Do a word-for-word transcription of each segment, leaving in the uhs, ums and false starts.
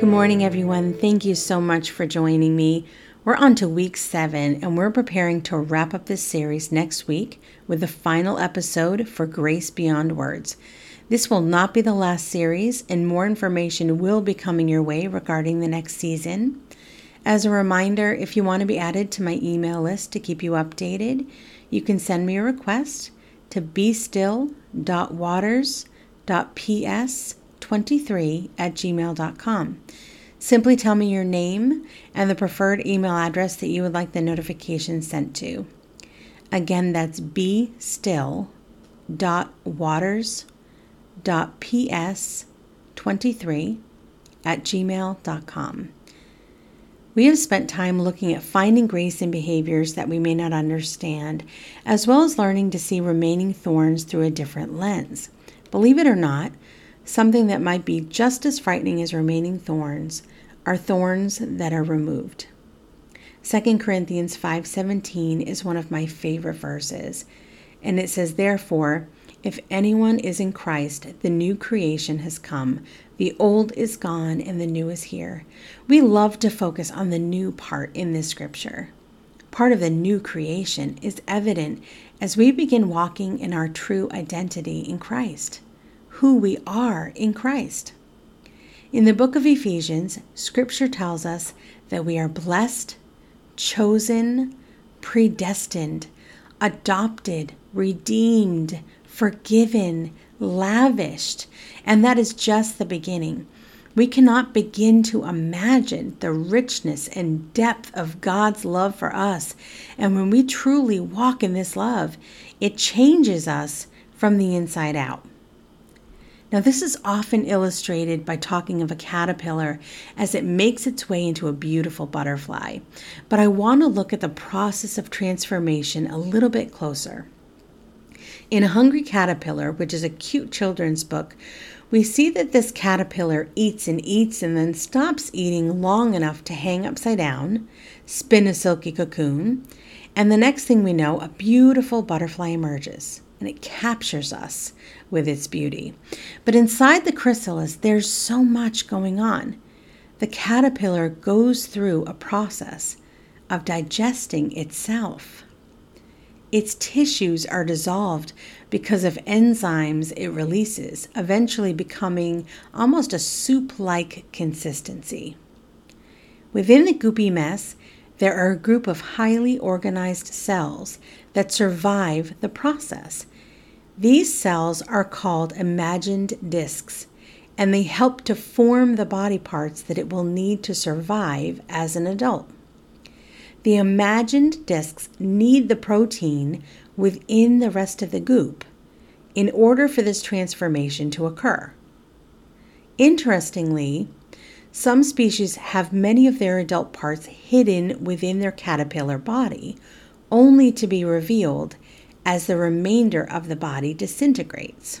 Good morning, everyone. Thank you so much for joining me. We're on to week seven, and we're preparing to wrap up this series next week with the final episode for Grace Beyond Words. This will not be the last series, and more information will be coming your way regarding the next season. As a reminder, if you want to be added to my email list to keep you updated, you can send me a request to bestill dot waters dot p s twenty-three at gmail dot com. Simply tell me your name and the preferred email address that you would like the notification sent to. Again, that's bestill dot waters dot p s twenty-three at gmail dot com. We have spent time looking at finding grace in behaviors that we may not understand, as well as learning to see remaining thorns through a different lens. Believe it or not, something that might be just as frightening as remaining thorns are thorns that are removed. Second Corinthians five seventeen is one of my favorite verses, and it says, "Therefore, if anyone is in Christ, the new creation has come. The old is gone and the new is here." We love to focus on the new part in this scripture. Part of the new creation is evident as we begin walking in our true identity in Christ, who we are in Christ. In the book of Ephesians, scripture tells us that we are blessed, chosen, predestined, adopted, redeemed, forgiven, lavished, and that is just the beginning. We cannot begin to imagine the richness and depth of God's love for us, and when we truly walk in this love, it changes us from the inside out. Now, this is often illustrated by talking of a caterpillar as it makes its way into a beautiful butterfly. But I want to look at the process of transformation a little bit closer. In A Hungry Caterpillar, which is a cute children's book, we see that this caterpillar eats and eats and then stops eating long enough to hang upside down, spin a silky cocoon, and the next thing we know, a beautiful butterfly emerges. And it captures us with its beauty. But inside the chrysalis, there's so much going on. The caterpillar goes through a process of digesting itself. Its tissues are dissolved because of enzymes it releases, eventually becoming almost a soup-like consistency. Within the goopy mess, there are a group of highly organized cells that survive the process. These cells are called imagined discs, and they help to form the body parts that it will need to survive as an adult. The imagined discs need the protein within the rest of the goop in order for this transformation to occur. Interestingly, some species have many of their adult parts hidden within their caterpillar body, only to be revealed as the remainder of the body disintegrates.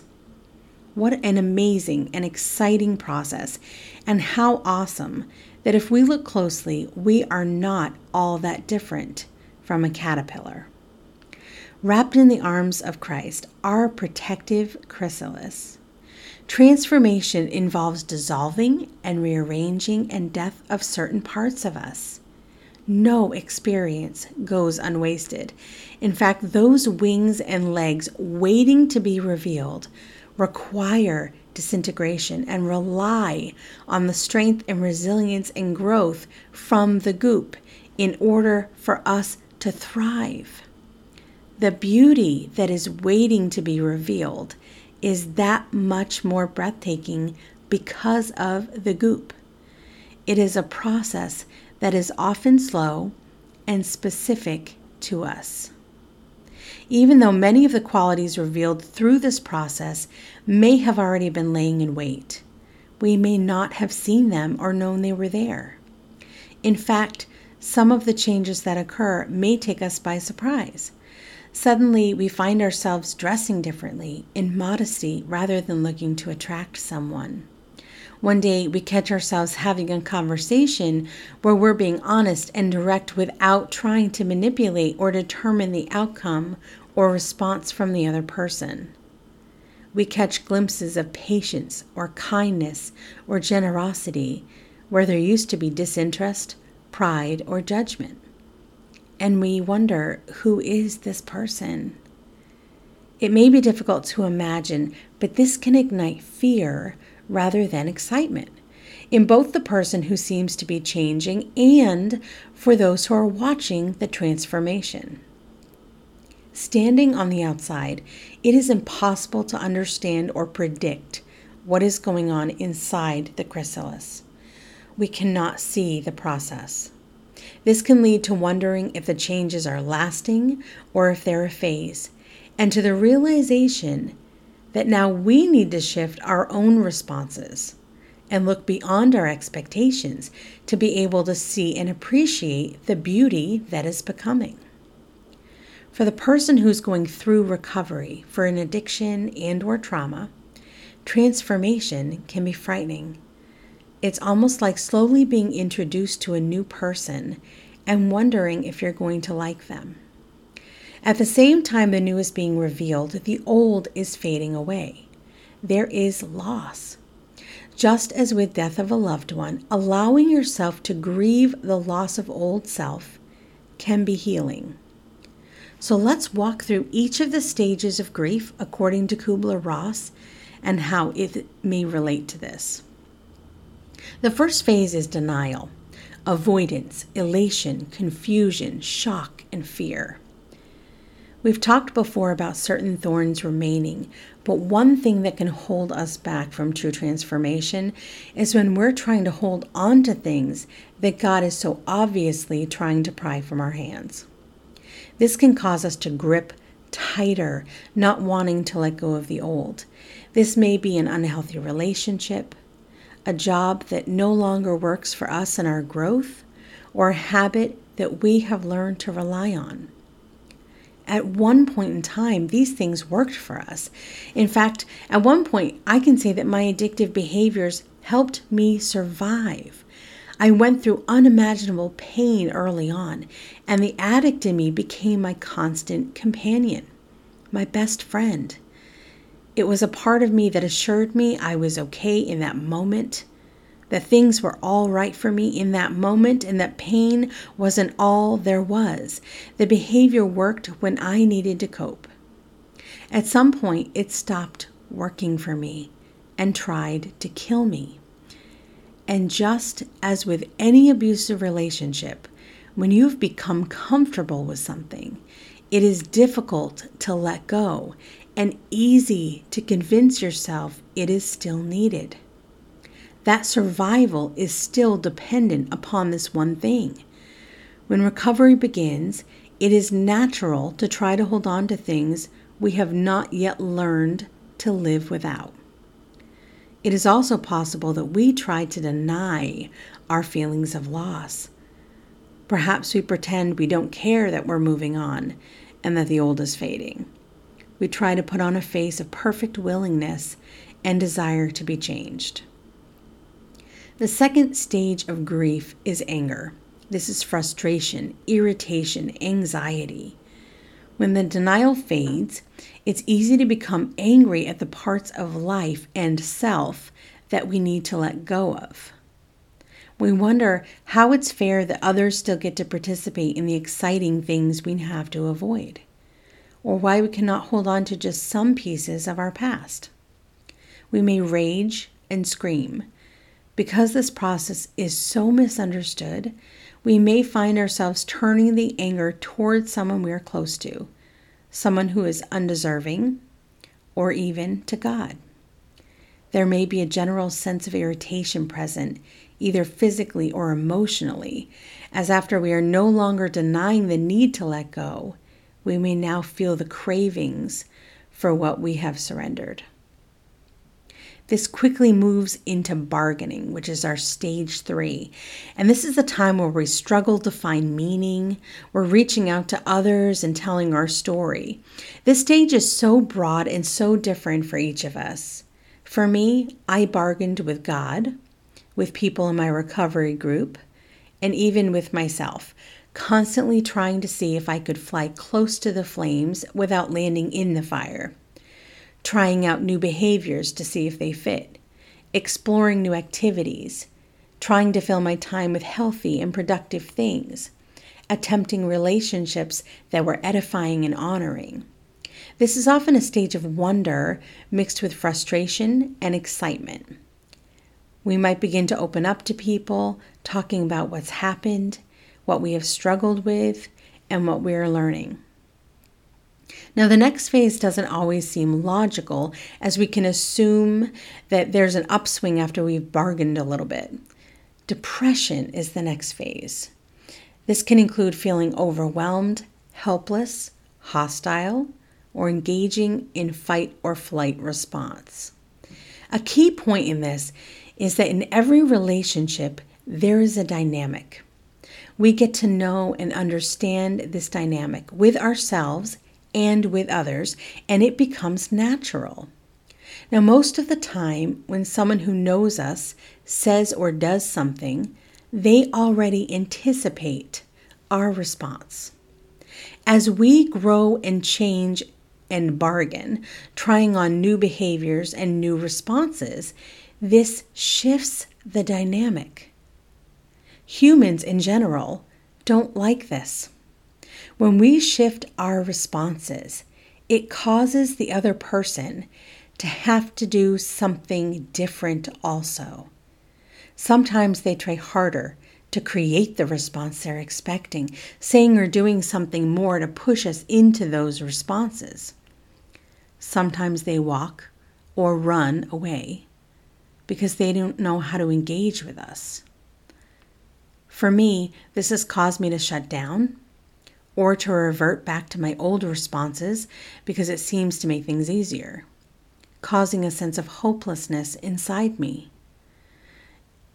What an amazing and exciting process, and how awesome that if we look closely, we are not all that different from a caterpillar. Wrapped in the arms of Christ, our protective chrysalis, transformation involves dissolving and rearranging and death of certain parts of us. No experience goes unwasted. In fact, those wings and legs waiting to be revealed require disintegration and rely on the strength and resilience and growth from the goop in order for us to thrive. The beauty that is waiting to be revealed is that much more breathtaking because of the goop. It is a process that is often slow and specific to us. Even though many of the qualities revealed through this process may have already been laying in wait, we may not have seen them or known they were there. In fact, some of the changes that occur may take us by surprise. Suddenly, we find ourselves dressing differently, in modesty, rather than looking to attract someone. One day, we catch ourselves having a conversation where we're being honest and direct without trying to manipulate or determine the outcome or response from the other person. We catch glimpses of patience or kindness or generosity, where there used to be disinterest, pride, or judgment. And we wonder, who is this person? It may be difficult to imagine, but this can ignite fear rather than excitement in both the person who seems to be changing and for those who are watching the transformation. Standing on the outside, it is impossible to understand or predict what is going on inside the chrysalis. We cannot see the process. This can lead to wondering if the changes are lasting or if they're a phase, and to the realization that now we need to shift our own responses and look beyond our expectations to be able to see and appreciate the beauty that is becoming. For the person who's going through recovery for an addiction and or trauma, transformation can be frightening. It's almost like slowly being introduced to a new person and wondering if you're going to like them. At the same time the new is being revealed, the old is fading away. There is loss. Just as with death of a loved one, allowing yourself to grieve the loss of old self can be healing. So let's walk through each of the stages of grief according to Kubler-Ross and how it may relate to this. The first phase is denial, avoidance, elation, confusion, shock, and fear. We've talked before about certain thorns remaining, but one thing that can hold us back from true transformation is when we're trying to hold on to things that God is so obviously trying to pry from our hands. This can cause us to grip tighter, not wanting to let go of the old. This may be an unhealthy relationship, a job that no longer works for us and our growth, or a habit that we have learned to rely on. At one point in time, these things worked for us. In fact, at one point, I can say that my addictive behaviors helped me survive. I went through unimaginable pain early on, and the addict in me became my constant companion, my best friend. It was a part of me that assured me I was okay in that moment, that things were all right for me in that moment, and that pain wasn't all there was. The behavior worked when I needed to cope. At some point, it stopped working for me and tried to kill me. And just as with any abusive relationship, when you've become comfortable with something, it is difficult to let go and easy to convince yourself it is still needed. That survival is still dependent upon this one thing. When recovery begins, it is natural to try to hold on to things we have not yet learned to live without. It is also possible that we try to deny our feelings of loss. Perhaps we pretend we don't care that we're moving on and that the old is fading. We try to put on a face of perfect willingness and desire to be changed. The second stage of grief is anger. This is frustration, irritation, anxiety. When the denial fades, it's easy to become angry at the parts of life and self that we need to let go of. We wonder how it's fair that others still get to participate in the exciting things we have to avoid, or why we cannot hold on to just some pieces of our past. We may rage and scream. Because this process is so misunderstood, we may find ourselves turning the anger towards someone we are close to, someone who is undeserving, or even to God. There may be a general sense of irritation present, either physically or emotionally, as after we are no longer denying the need to let go, we may now feel the cravings for what we have surrendered. This quickly moves into bargaining, which is our stage three. And this is the time where we struggle to find meaning. We're reaching out to others and telling our story. This stage is so broad and so different for each of us. For me, I bargained with God, with people in my recovery group, and even with myself, constantly trying to see if I could fly close to the flames without landing in the fire. Trying out new behaviors to see if they fit, exploring new activities, trying to fill my time with healthy and productive things, attempting relationships that were edifying and honoring. This is often a stage of wonder mixed with frustration and excitement. We might begin to open up to people, talking about what's happened, what we have struggled with, and what we are learning. Now, the next phase doesn't always seem logical, as we can assume that there's an upswing after we've bargained a little bit. Depression is the next phase. This can include feeling overwhelmed, helpless, hostile, or engaging in fight or flight response. A key point in this is that in every relationship, there is a dynamic. We get to know and understand this dynamic with ourselves and with others, and it becomes natural. Now, most of the time, when someone who knows us says or does something, they already anticipate our response. As we grow and change and bargain, trying on new behaviors and new responses, this shifts the dynamic. Humans in general don't like this. When we shift our responses, it causes the other person to have to do something different also. Sometimes they try harder to create the response they're expecting, saying or doing something more to push us into those responses. Sometimes they walk or run away because they don't know how to engage with us. For me, this has caused me to shut down, or to revert back to my old responses because it seems to make things easier, causing a sense of hopelessness inside me.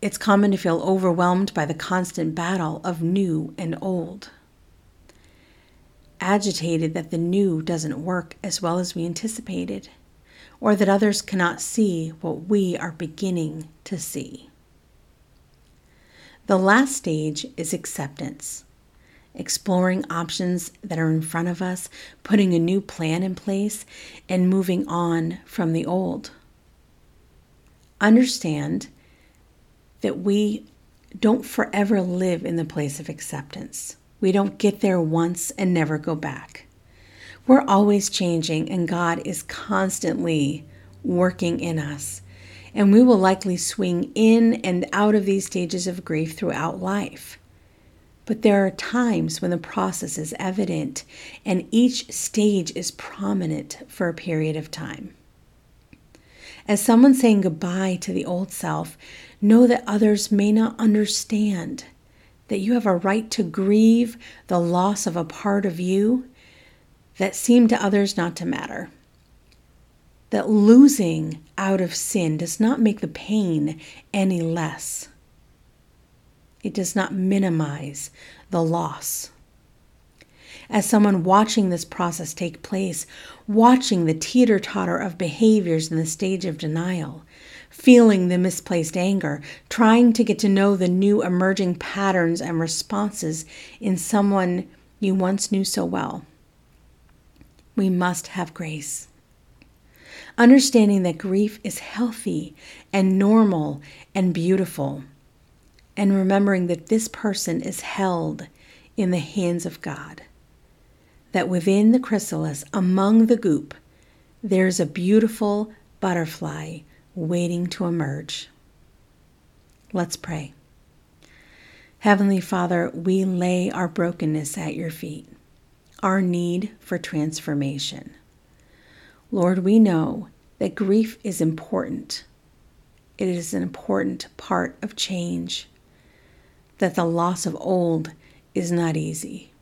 It's common to feel overwhelmed by the constant battle of new and old, agitated that the new doesn't work as well as we anticipated, or that others cannot see what we are beginning to see. The last stage is acceptance. Exploring options that are in front of us, putting a new plan in place, and moving on from the old. Understand that we don't forever live in the place of acceptance. We don't get there once and never go back. We're always changing, and God is constantly working in us. And we will likely swing in and out of these stages of grief throughout life. But there are times when the process is evident and each stage is prominent for a period of time. As someone saying goodbye to the old self, know that others may not understand that you have a right to grieve the loss of a part of you that seemed to others not to matter. That losing out of sin does not make the pain any less. It does not minimize the loss. As someone watching this process take place, watching the teeter-totter of behaviors in the stage of denial, feeling the misplaced anger, trying to get to know the new emerging patterns and responses in someone you once knew so well, we must have grace. Understanding that grief is healthy and normal and beautiful. And remembering that this person is held in the hands of God. That within the chrysalis, among the goop, there is a beautiful butterfly waiting to emerge. Let's pray. Heavenly Father, we lay our brokenness at your feet, our need for transformation. Lord, we know that grief is important. It is an important part of change. That the loss of old is not easy.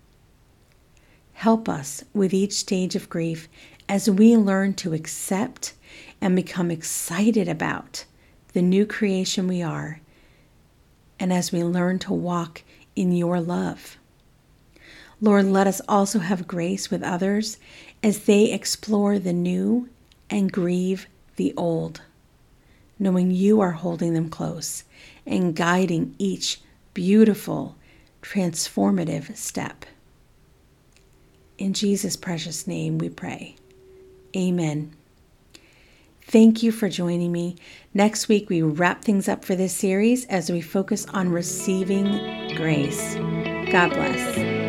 Help us with each stage of grief as we learn to accept and become excited about the new creation we are, and as we learn to walk in your love. Lord, let us also have grace with others as they explore the new and grieve the old, knowing you are holding them close and guiding each beautiful, transformative step. In Jesus' precious name we pray. Amen. Thank you for joining me. Next week, we wrap things up for this series as we focus on receiving grace. God bless.